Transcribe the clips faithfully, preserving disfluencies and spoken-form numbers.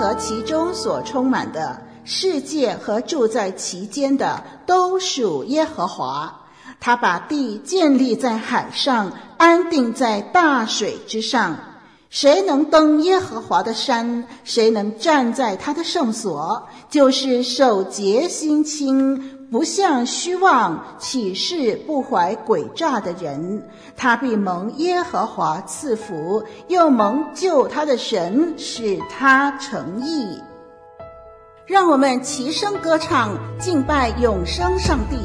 和其中所充满的世界和住在其间的都属耶和华，他把地建立在海上，安定在大水之上。谁能登耶和华的山？谁能站在他的圣所？就是手洁心清，不向虚妄起誓，不怀诡诈的人，他必蒙耶和华赐福，又蒙救他的神使他成义。让我们齐声歌唱，敬拜永生上帝。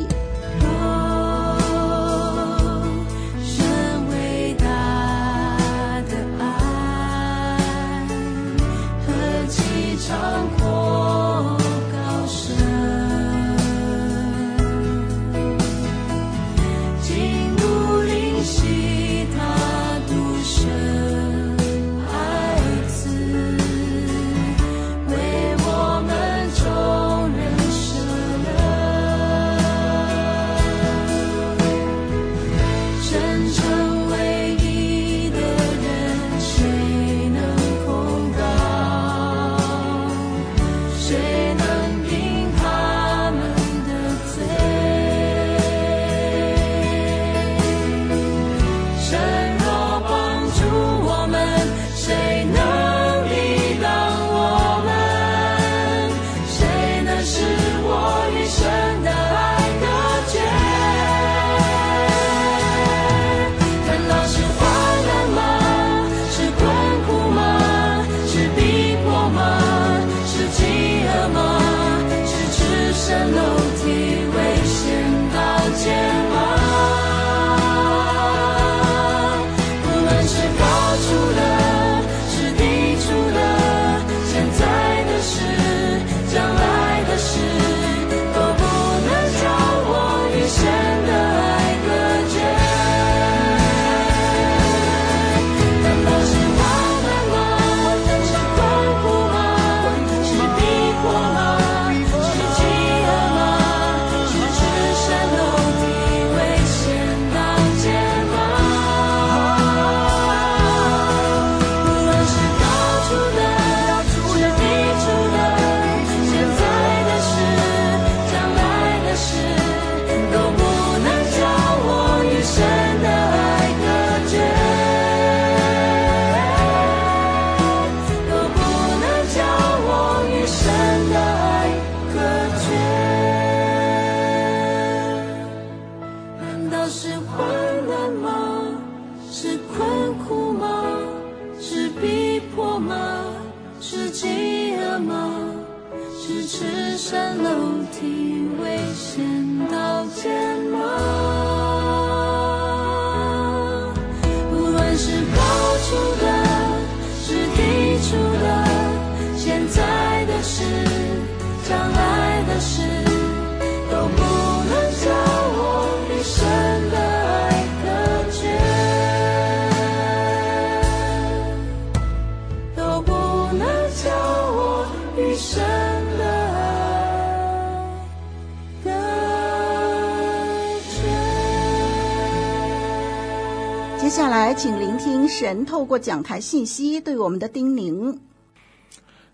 接下来请聆听神透过讲台信息对我们的叮咛。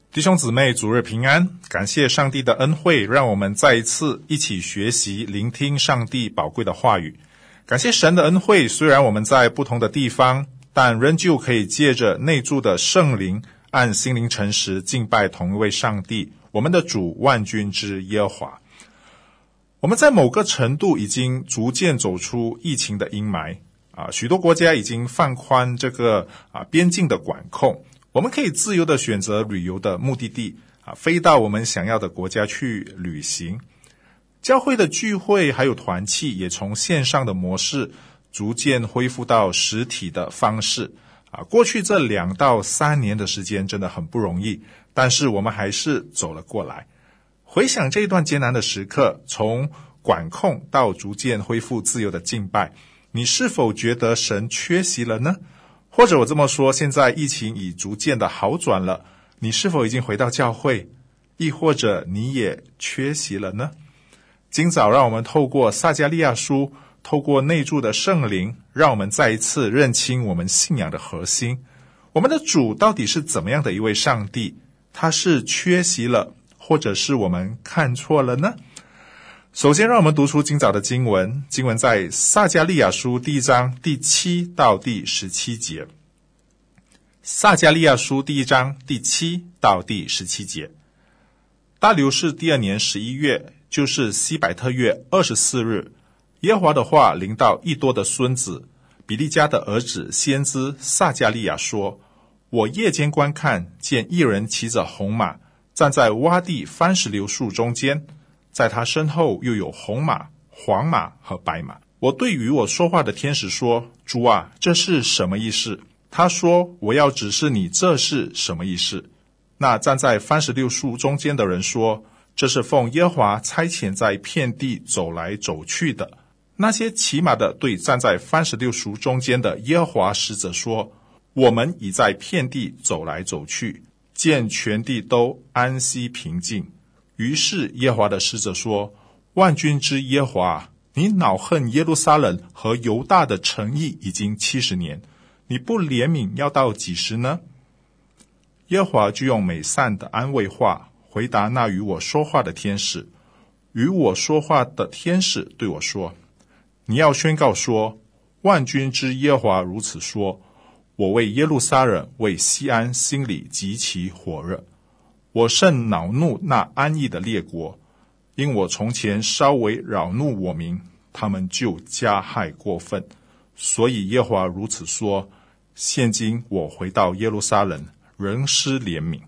弟兄姊妹，主日平安，感谢上帝的恩惠，让我们再一次一起学习聆听上帝宝贵的话语。感谢神的恩惠，虽然我们在不同的地方，但仍旧可以借着内住的圣灵，按心灵诚实敬拜同一位上帝，我们的主万军之耶和华。我们在某个程度已经逐渐走出疫情的阴霾啊，许多国家已经放宽这个啊边境的管控，我们可以自由的选择旅游的目的地啊，飞到我们想要的国家去旅行。教会的聚会还有团契也从线上的模式逐渐恢复到实体的方式啊，过去这两到三年的时间真的很不容易，但是我们还是走了过来。回想这一段艰难的时刻，从管控到逐渐恢复自由的敬拜，你是否觉得神缺席了呢？或者我这么说，现在疫情已逐渐的好转了，你是否已经回到教会，亦或者你也缺席了呢？今早让我们透过撒迦利亚书，透过内住的圣灵，让我们再一次认清我们信仰的核心。我们的主到底是怎么样的一位上帝？他是缺席了，或者是我们看错了呢？首先让我们读出今早的经文，经文在撒迦利亚书第一章第七到第十七节。撒迦利亚书第一章第七到第十七节。大流士第二年十一月，就是西百特月二十四日，耶和华的话临到一多的孙子比利家的儿子先知撒迦利亚说：我夜间观看，见一人骑着红马，站在洼地番石榴树中间，在他身后又有红马、黄马和白马。我对与我说话的天使说：主啊，这是什么意思？他说：我要指示你这是什么意思。那站在番石榴树中间的人说：这是奉耶和华差遣在遍地走来走去的。那些骑马的对站在番石榴树中间的耶和华使者说：我们已在遍地走来走去，见全地都安息平静。于是耶和华的使者说：万军之耶和华，你恼恨耶路撒冷和犹大的诚意已经七十年，你不怜悯要到几时呢？耶和华就用美善的安慰话回答那与我说话的天使。与我说话的天使对我说：你要宣告说，万军之耶和华如此说，我为耶路撒冷、为西安心里极其火热，我甚恼怒那安逸的列国，因我从前稍微扰怒我民，他们就加害过分。所以耶和华如此说，现今我回到耶路撒冷，仍施怜悯，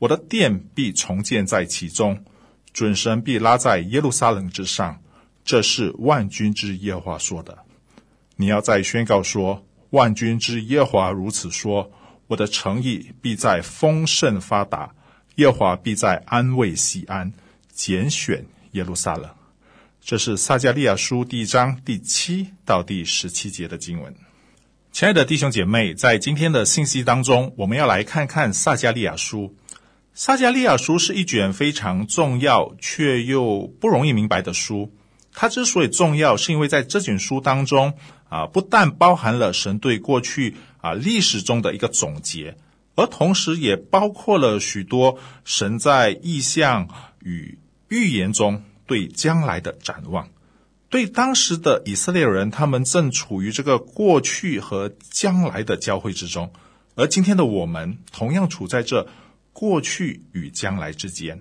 我的殿必重建在其中，准绳必拉在耶路撒冷之上。这是万军之耶和华说的。你要再宣告说，万军之耶和华如此说，我的诚意必在丰盛发达，耶和华必在安慰西安，拣选耶路撒冷。这是撒迦利亚书第一章第七到第十七节的经文。亲爱的弟兄姐妹，在今天的信息当中，我们要来看看撒迦利亚书。撒迦利亚书是一卷非常重要却又不容易明白的书。它之所以重要，是因为在这卷书当中啊，不但包含了神对过去啊历史中的一个总结，而同时也包括了许多神在意象与预言中对将来的展望。对当时的以色列人，他们正处于这个过去和将来的交汇之中，而今天的我们同样处在这过去与将来之间。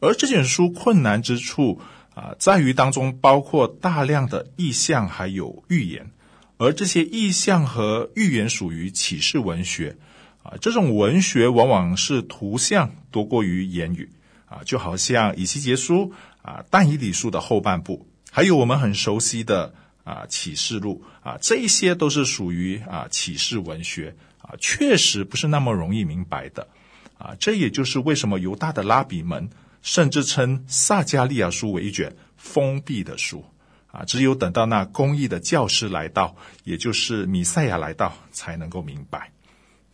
而这卷书困难之处啊，在于当中包括大量的意象还有预言，而这些意象和预言属于启示文学啊，这种文学往往是图像多过于言语啊，就好像以西结书啊、但以理书的后半部，还有我们很熟悉的啊启示录啊，这一些都是属于啊启示文学啊，确实不是那么容易明白的啊，这也就是为什么犹大的拉比们甚至称撒迦利亚书为一卷封闭的书啊，只有等到那公义的教师来到，也就是弥赛亚来到，才能够明白。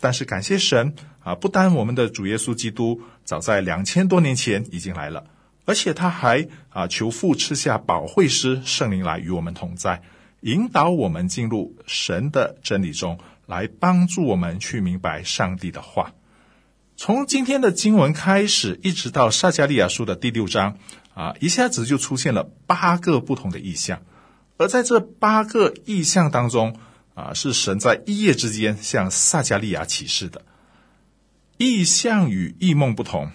但是感谢神啊，不单我们的主耶稣基督早在两千多年前已经来了，而且他还啊求父赐下保惠师圣灵来与我们同在，引导我们进入神的真理中，来帮助我们去明白上帝的话。从今天的经文开始，一直到撒迦利亚书的第六章啊，一下子就出现了八个不同的意象。而在这八个意象当中啊，是神在一夜之间向撒迦利亚启示的。意象与异梦不同，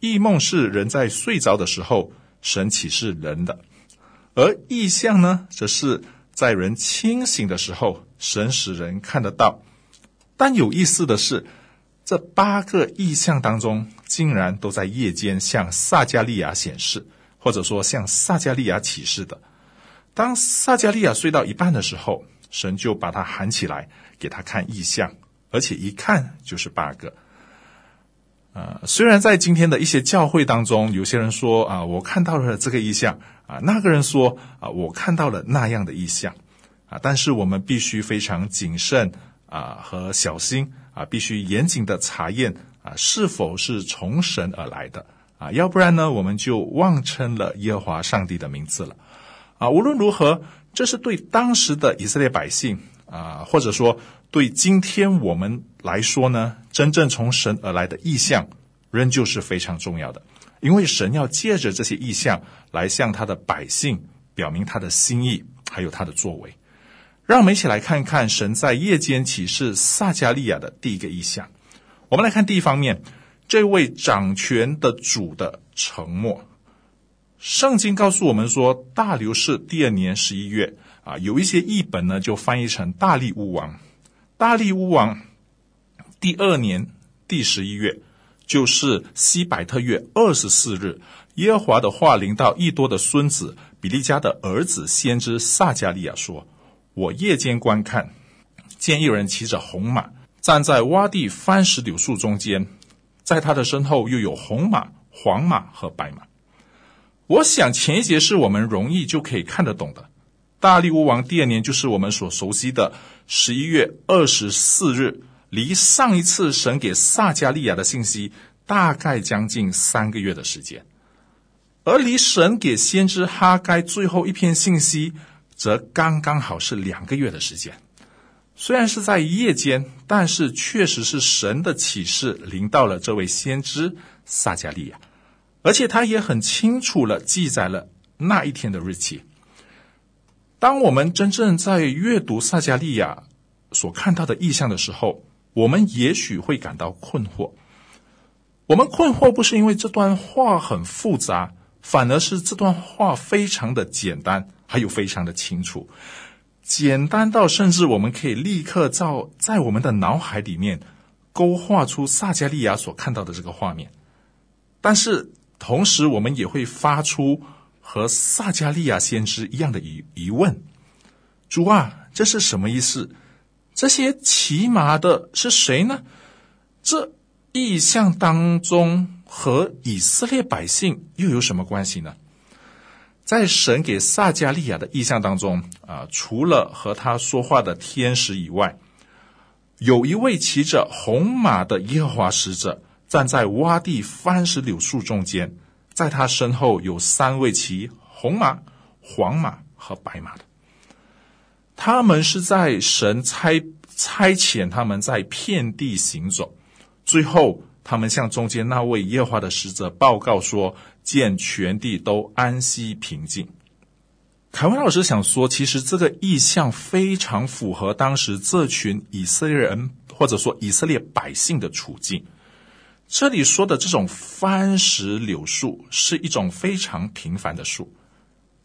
异梦是人在睡着的时候神启示人的，而意象呢，则是在人清醒的时候神使人看得到。但有意思的是，这八个意象当中竟然都在夜间向撒迦利亚显示，或者说向撒迦利亚启示的。当撒迦利亚睡到一半的时候，神就把他喊起来，给他看异象，而且一看就是八个。呃，虽然在今天的一些教会当中，有些人说啊、呃，我看到了这个异象啊、呃，那个人说啊、呃，我看到了那样的异象啊、呃，但是我们必须非常谨慎啊、呃、和小心啊、呃，必须严谨的查验啊、呃、是否是从神而来的啊、呃，要不然呢，我们就妄称了耶和华上帝的名字了啊、呃。无论如何，这是对当时的以色列百姓啊、呃，或者说对今天我们来说呢，真正从神而来的意象仍旧是非常重要的，因为神要借着这些意象来向他的百姓表明他的心意还有他的作为。让我们一起来看看神在夜间启示撒加利亚的第一个意象。我们来看第一方面，这位掌权的主的沉默。圣经告诉我们说，大流士第二年十一月啊，有一些译本呢就翻译成大利乌王。大利乌王第二年第十一月，就是西百特月二十四日，耶和华的话临到以多的孙子比利家的儿子先知撒加利亚说：“我夜间观看，见一人骑着红马，站在洼地番石榴树中间，在他的身后又有红马、黄马和白马。”我想前一节是我们容易就可以看得懂的。大利乌王第二年就是我们所熟悉的十一月二十四日。离上一次神给撒加利亚的信息大概将近三个月的时间，而离神给先知哈该最后一篇信息则刚刚好是两个月的时间。虽然是在夜间，但是确实是神的启示临到了这位先知撒加利亚，而且他也很清楚了记载了那一天的日期。当我们真正在阅读撒加利亚所看到的异象的时候，我们也许会感到困惑。我们困惑不是因为这段话很复杂，反而是这段话非常的简单，还有非常的清楚，简单到甚至我们可以立刻照在我们的脑海里面勾画出撒加利亚所看到的这个画面。但是同时我们也会发出和撒加利亚先知一样的疑问：主啊，这是什么意思？这些骑马的是谁呢？这意象当中和以色列百姓又有什么关系呢？在神给撒加利亚的意象当中、呃、除了和他说话的天使以外，有一位骑着红马的耶和华使者站在洼地番石榴树中间，在他身后有三位骑红马、黄马和白马的。他们是在神差差遣他们在遍地行走，最后他们向中间那位耶和华的使者报告说，见全地都安息平静。凯文老师想说，其实这个意象非常符合当时这群以色列人或者说以色列百姓的处境。这里说的这种番石榴树是一种非常平凡的树，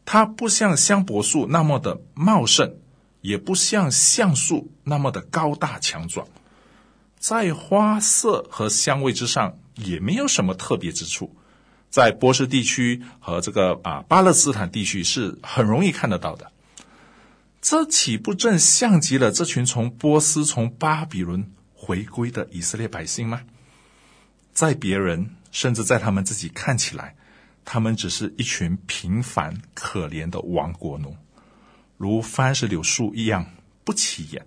它不像香柏树那么的茂盛，也不像橡树那么的高大强壮，在花色和香味之上也没有什么特别之处。在波斯地区和这个啊巴勒斯坦地区是很容易看得到的。这岂不正像极了这群从波斯、从巴比伦回归的以色列百姓吗？在别人，甚至在他们自己看起来，他们只是一群平凡可怜的亡国奴，如番石榴树一样不起眼，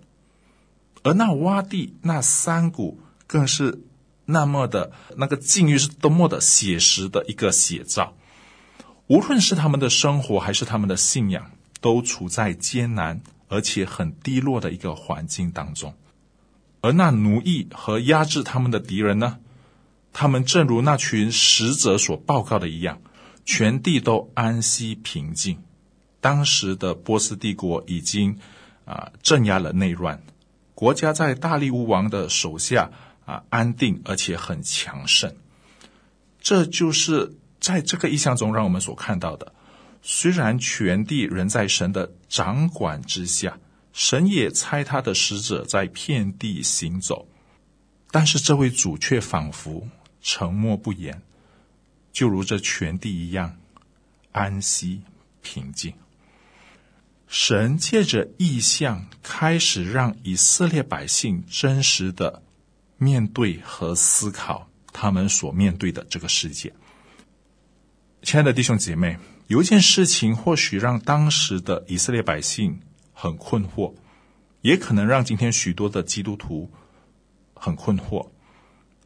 而那洼地、那山谷更是那么的那个境遇是多么的写实的一个写照。无论是他们的生活还是他们的信仰，都处在艰难而且很低落的一个环境当中。而那奴役和压制他们的敌人呢，他们正如那群使者所报告的一样，全地都安息平静。当时的波斯帝国已经啊、呃、镇压了内乱，国家在大利乌王的手下啊、呃、安定而且很强盛。这就是在这个意象中让我们所看到的。虽然全地仍在神的掌管之下，神也差他的使者在遍地行走，但是这位主却仿佛沉默不言，就如这全地一样安息平静。神借着异象开始让以色列百姓真实的面对和思考他们所面对的这个世界。亲爱的弟兄姐妹，有一件事情或许让当时的以色列百姓很困惑，也可能让今天许多的基督徒很困惑，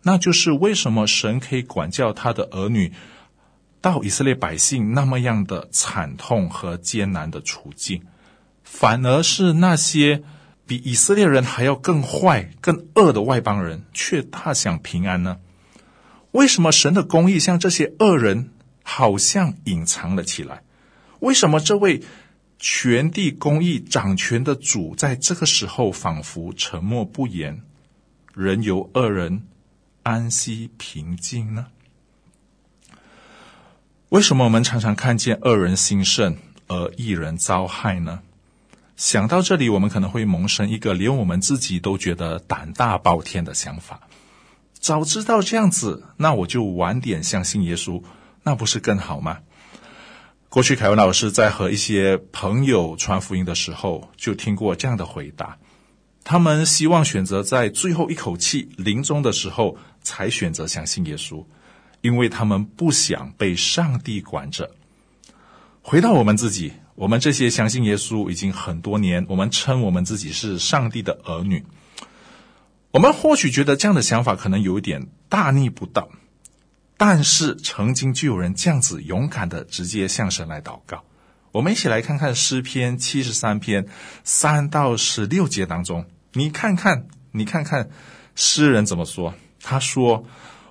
那就是为什么神可以管教他的儿女到以色列百姓那么样的惨痛和艰难的处境，反而是那些比以色列人还要更坏更恶的外邦人却大享平安呢？为什么神的公义向这些恶人好像隐藏了起来？为什么这位全地公义掌权的主在这个时候仿佛沉默不言，任由恶人安息平静呢？为什么我们常常看见恶人兴盛而义人遭害呢？想到这里，我们可能会萌生一个连我们自己都觉得胆大包天的想法，早知道这样子，那我就晚点相信耶稣，那不是更好吗？过去凯文老师在和一些朋友传福音的时候就听过这样的回答，他们希望选择在最后一口气临终的时候才选择相信耶稣，因为他们不想被上帝管着。回到我们自己，我们这些相信耶稣已经很多年，我们称我们自己是上帝的儿女，我们或许觉得这样的想法可能有一点大逆不道，但是曾经就有人这样子勇敢的直接向神来祷告。我们一起来看看诗篇七十三篇三到十六节当中，你看看你看看诗人怎么说。他说，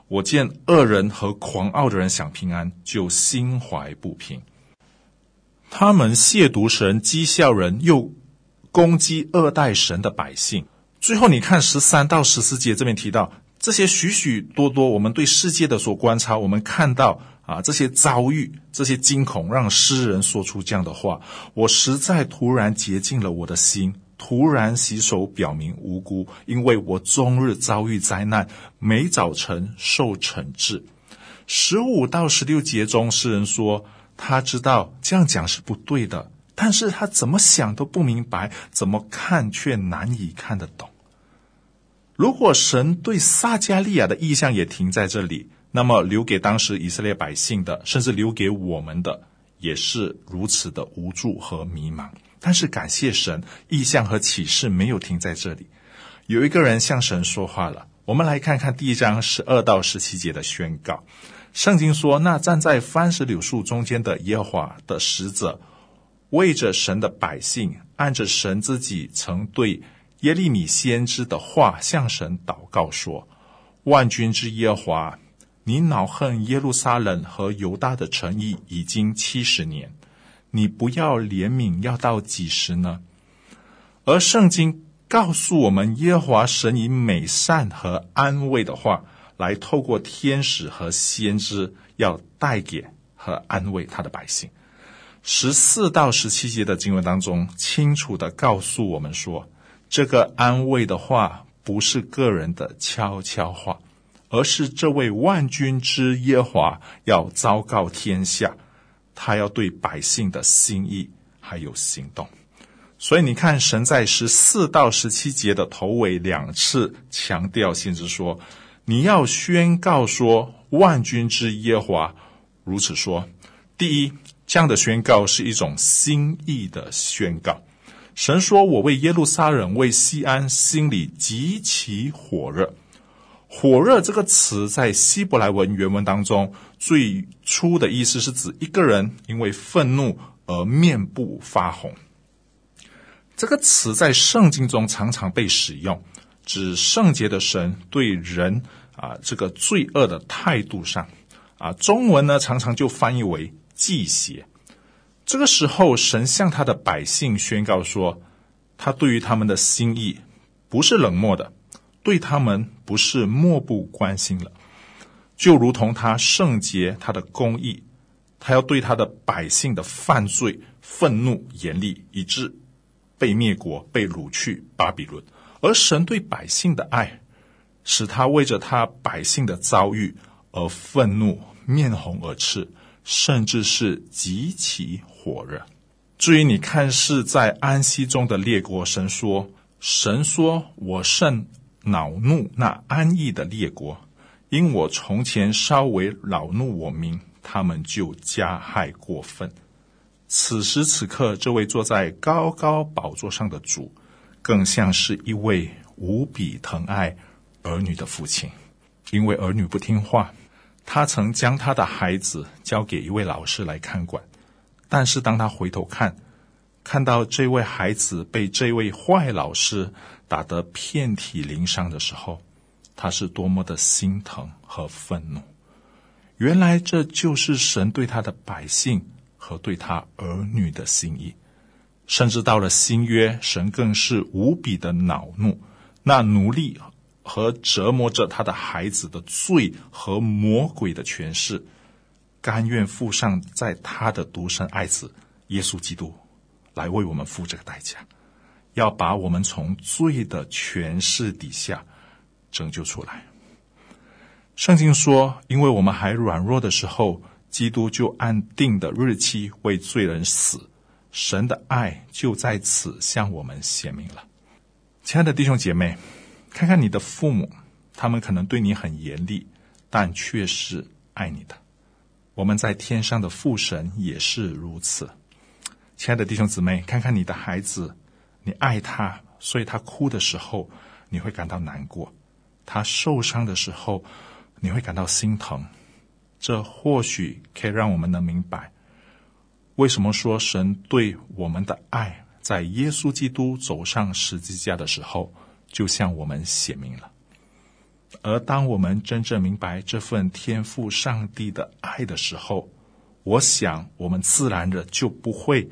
我见恶人和狂傲的人享平安，就心怀不平。他们亵渎神，讥笑人，又攻击恶待神的百姓。最后你看十三到十四节，这边提到这些许许多多我们对世界的所观察，我们看到啊这些遭遇，这些惊恐，让诗人说出这样的话，我实在突然洁净了我的心，突然洗手表明无辜，因为我终日遭遇灾难，每早晨受惩治。十五到十六节中，诗人说他知道这样讲是不对的，但是他怎么想都不明白，怎么看却难以看得懂。如果神对撒加利亚的意象也停在这里，那么留给当时以色列百姓的，甚至留给我们的，也是如此的无助和迷茫。但是感谢神，意象和启示没有停在这里。有一个人向神说话了，我们来看看第一章十二到十七节的宣告。圣经说，那站在番石榴树中间的耶和华的使者，为着神的百姓，按着神自己曾对耶利米先知的话向神祷告说，万军之耶和华，你恼恨耶路撒冷和犹大的城邑已经七十年，你不要怜悯要到几时呢？而圣经告诉我们，耶和华神以美善和安慰的话来透过天使和先知要带给和安慰他的百姓。十四到十七节的经文当中清楚地告诉我们说，这个安慰的话不是个人的悄悄话，而是这位万军之耶和华要昭告天下，他要对百姓的心意还有行动。所以你看，神在十四到十七节的头尾两次强调先知说，你要宣告说，万军之耶和华如此说。第一，这样的宣告是一种心意的宣告。神说，我为耶路撒冷为西安心里极其火热。火热这个词在希伯来文原文当中最初的意思是指一个人因为愤怒而面部发红。这个词在圣经中常常被使用，指圣洁的神对人啊这个罪恶的态度上啊，中文呢常常就翻译为忌邪。这个时候神向他的百姓宣告说，他对于他们的心意不是冷漠的，对他们不是漠不关心了，就如同他圣洁他的公义，他要对他的百姓的犯罪愤怒严厉，以致被灭国被掳去巴比伦。而神对百姓的爱使他为着他百姓的遭遇而愤怒，面红耳赤，甚至是极其火热。至于你看是在安息中的列国，神说神说我甚恼怒那安逸的列国，因我从前稍微恼怒我民，他们就加害过分。此时此刻，这位坐在高高宝座上的主，更像是一位无比疼爱儿女的父亲，因为儿女不听话，他曾将他的孩子交给一位老师来看管，但是当他回头看，看到这位孩子被这位坏老师打得遍体鳞伤的时候，他是多么的心疼和愤怒。原来这就是神对他的百姓和对他儿女的心意。甚至到了新约，神更是无比的恼怒那奴隶和折磨着他的孩子的罪和魔鬼的权势，甘愿付上在他的独生爱子耶稣基督来为我们付这个代价，要把我们从罪的权势底下拯救出来。圣经说，因为我们还软弱的时候，基督就按定的日期为罪人死，神的爱就在此向我们显明了。亲爱的弟兄姐妹，看看你的父母，他们可能对你很严厉，但却是爱你的。我们在天上的父神也是如此。亲爱的弟兄姊妹，看看你的孩子，你爱他，所以他哭的时候你会感到难过，他受伤的时候你会感到心疼。这或许可以让我们能明白，为什么说神对我们的爱在耶稣基督走上十字架的时候就向我们显明了。而当我们真正明白这份天父上帝的爱的时候，我想我们自然的就不会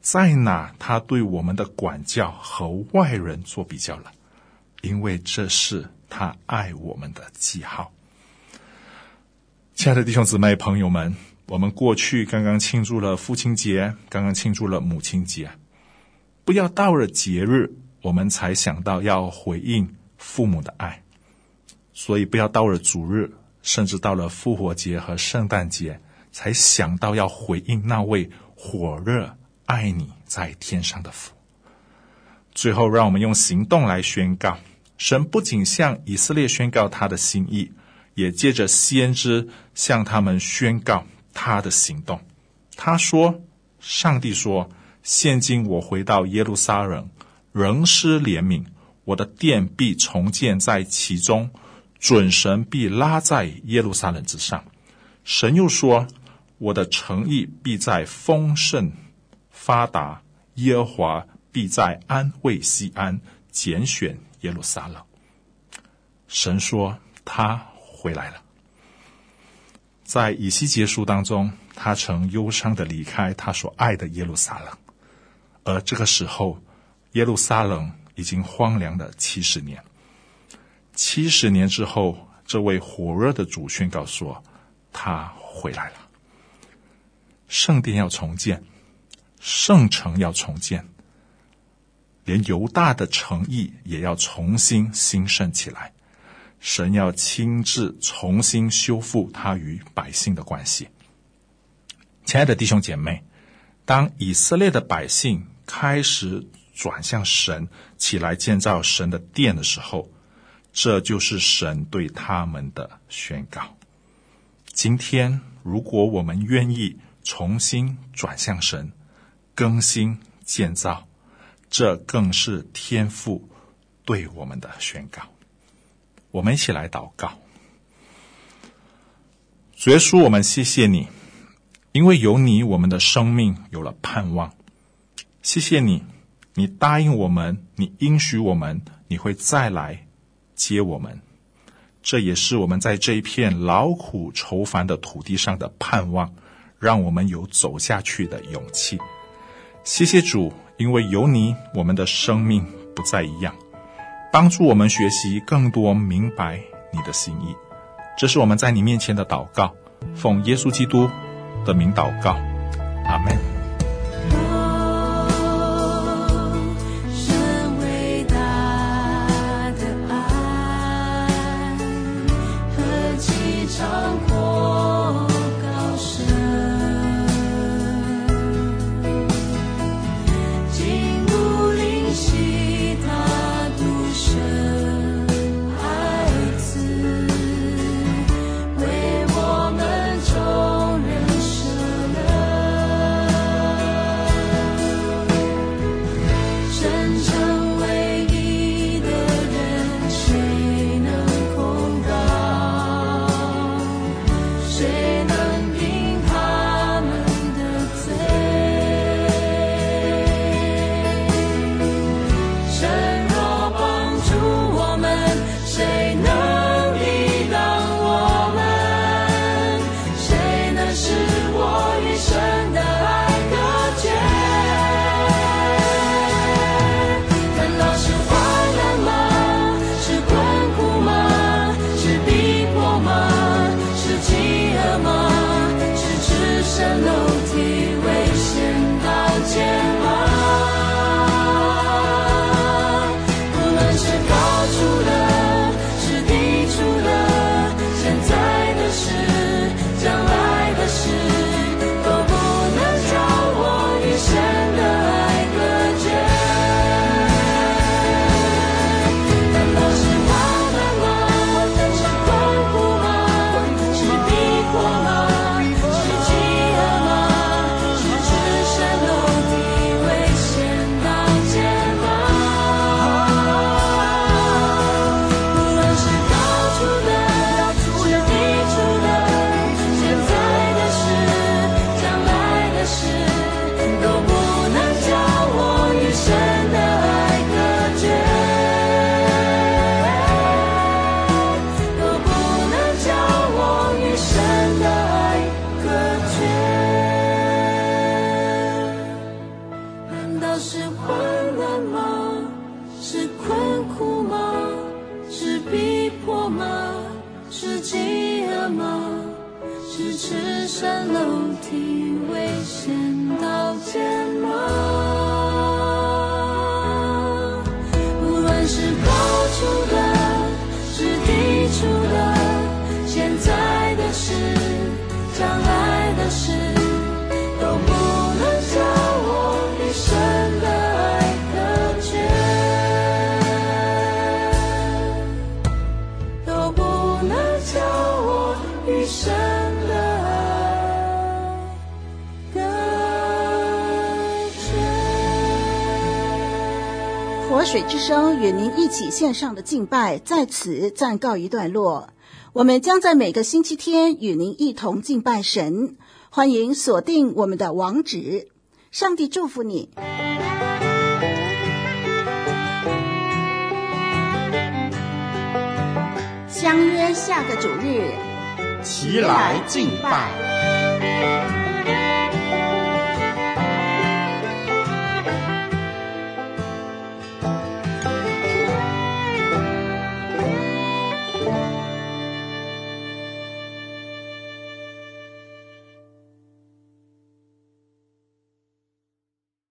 再拿他对我们的管教和外人做比较了，因为这是他爱我们的记号。亲爱的弟兄姊妹朋友们，我们过去刚刚庆祝了父亲节，刚刚庆祝了母亲节，不要到了节日我们才想到要回应父母的爱，所以不要到了主日，甚至到了复活节和圣诞节才想到要回应那位火热爱你在天上的父。最后，让我们用行动来宣告，神不仅向以色列宣告他的心意，也借着先知向他们宣告他的行动。他说，上帝说，现今我回到耶路撒冷，仍施怜悯，我的殿必重建在其中，准绳必拉在耶路撒冷之上。神又说，我的诚意必在丰盛发达，耶和华必在安慰西安，拣选耶路撒冷。神说他回来了。在以西结书当中，他曾忧伤地离开他所爱的耶路撒冷，而这个时候耶路撒冷已经荒凉了七十年。七十年之后，这位火热的主宣告说他回来了。圣殿要重建，圣城要重建，连犹大的诚意也要重新兴盛起来。神要亲自重新修复他与百姓的关系。亲爱的弟兄姐妹，当以色列的百姓开始转向神，起来建造神的殿的时候，这就是神对他们的宣告。今天，如果我们愿意重新转向神，更新建造，这更是天父对我们的宣告。我们一起来祷告。主耶稣，我们谢谢你，因为有你，我们的生命有了盼望。谢谢你，你答应我们，你应许我们，你会再来接我们。这也是我们在这一片劳苦愁烦的土地上的盼望，让我们有走下去的勇气。谢谢主，因为有你，我们的生命不再一样。帮助我们学习更多明白你的心意，这是我们在你面前的祷告，奉耶稣基督的名祷告，阿们。是赤山楼梯危险到肩落，无论是高处的是低处的，现在的事将来的事都不能叫我一生的爱隔绝，都不能叫我一生的爱隔绝。活水之声与您一起献上的敬拜在此暂告一段落，我们将在每个星期天与您一同敬拜神，欢迎锁定我们的网址。上帝祝福你。相约下个主日，齐来敬拜。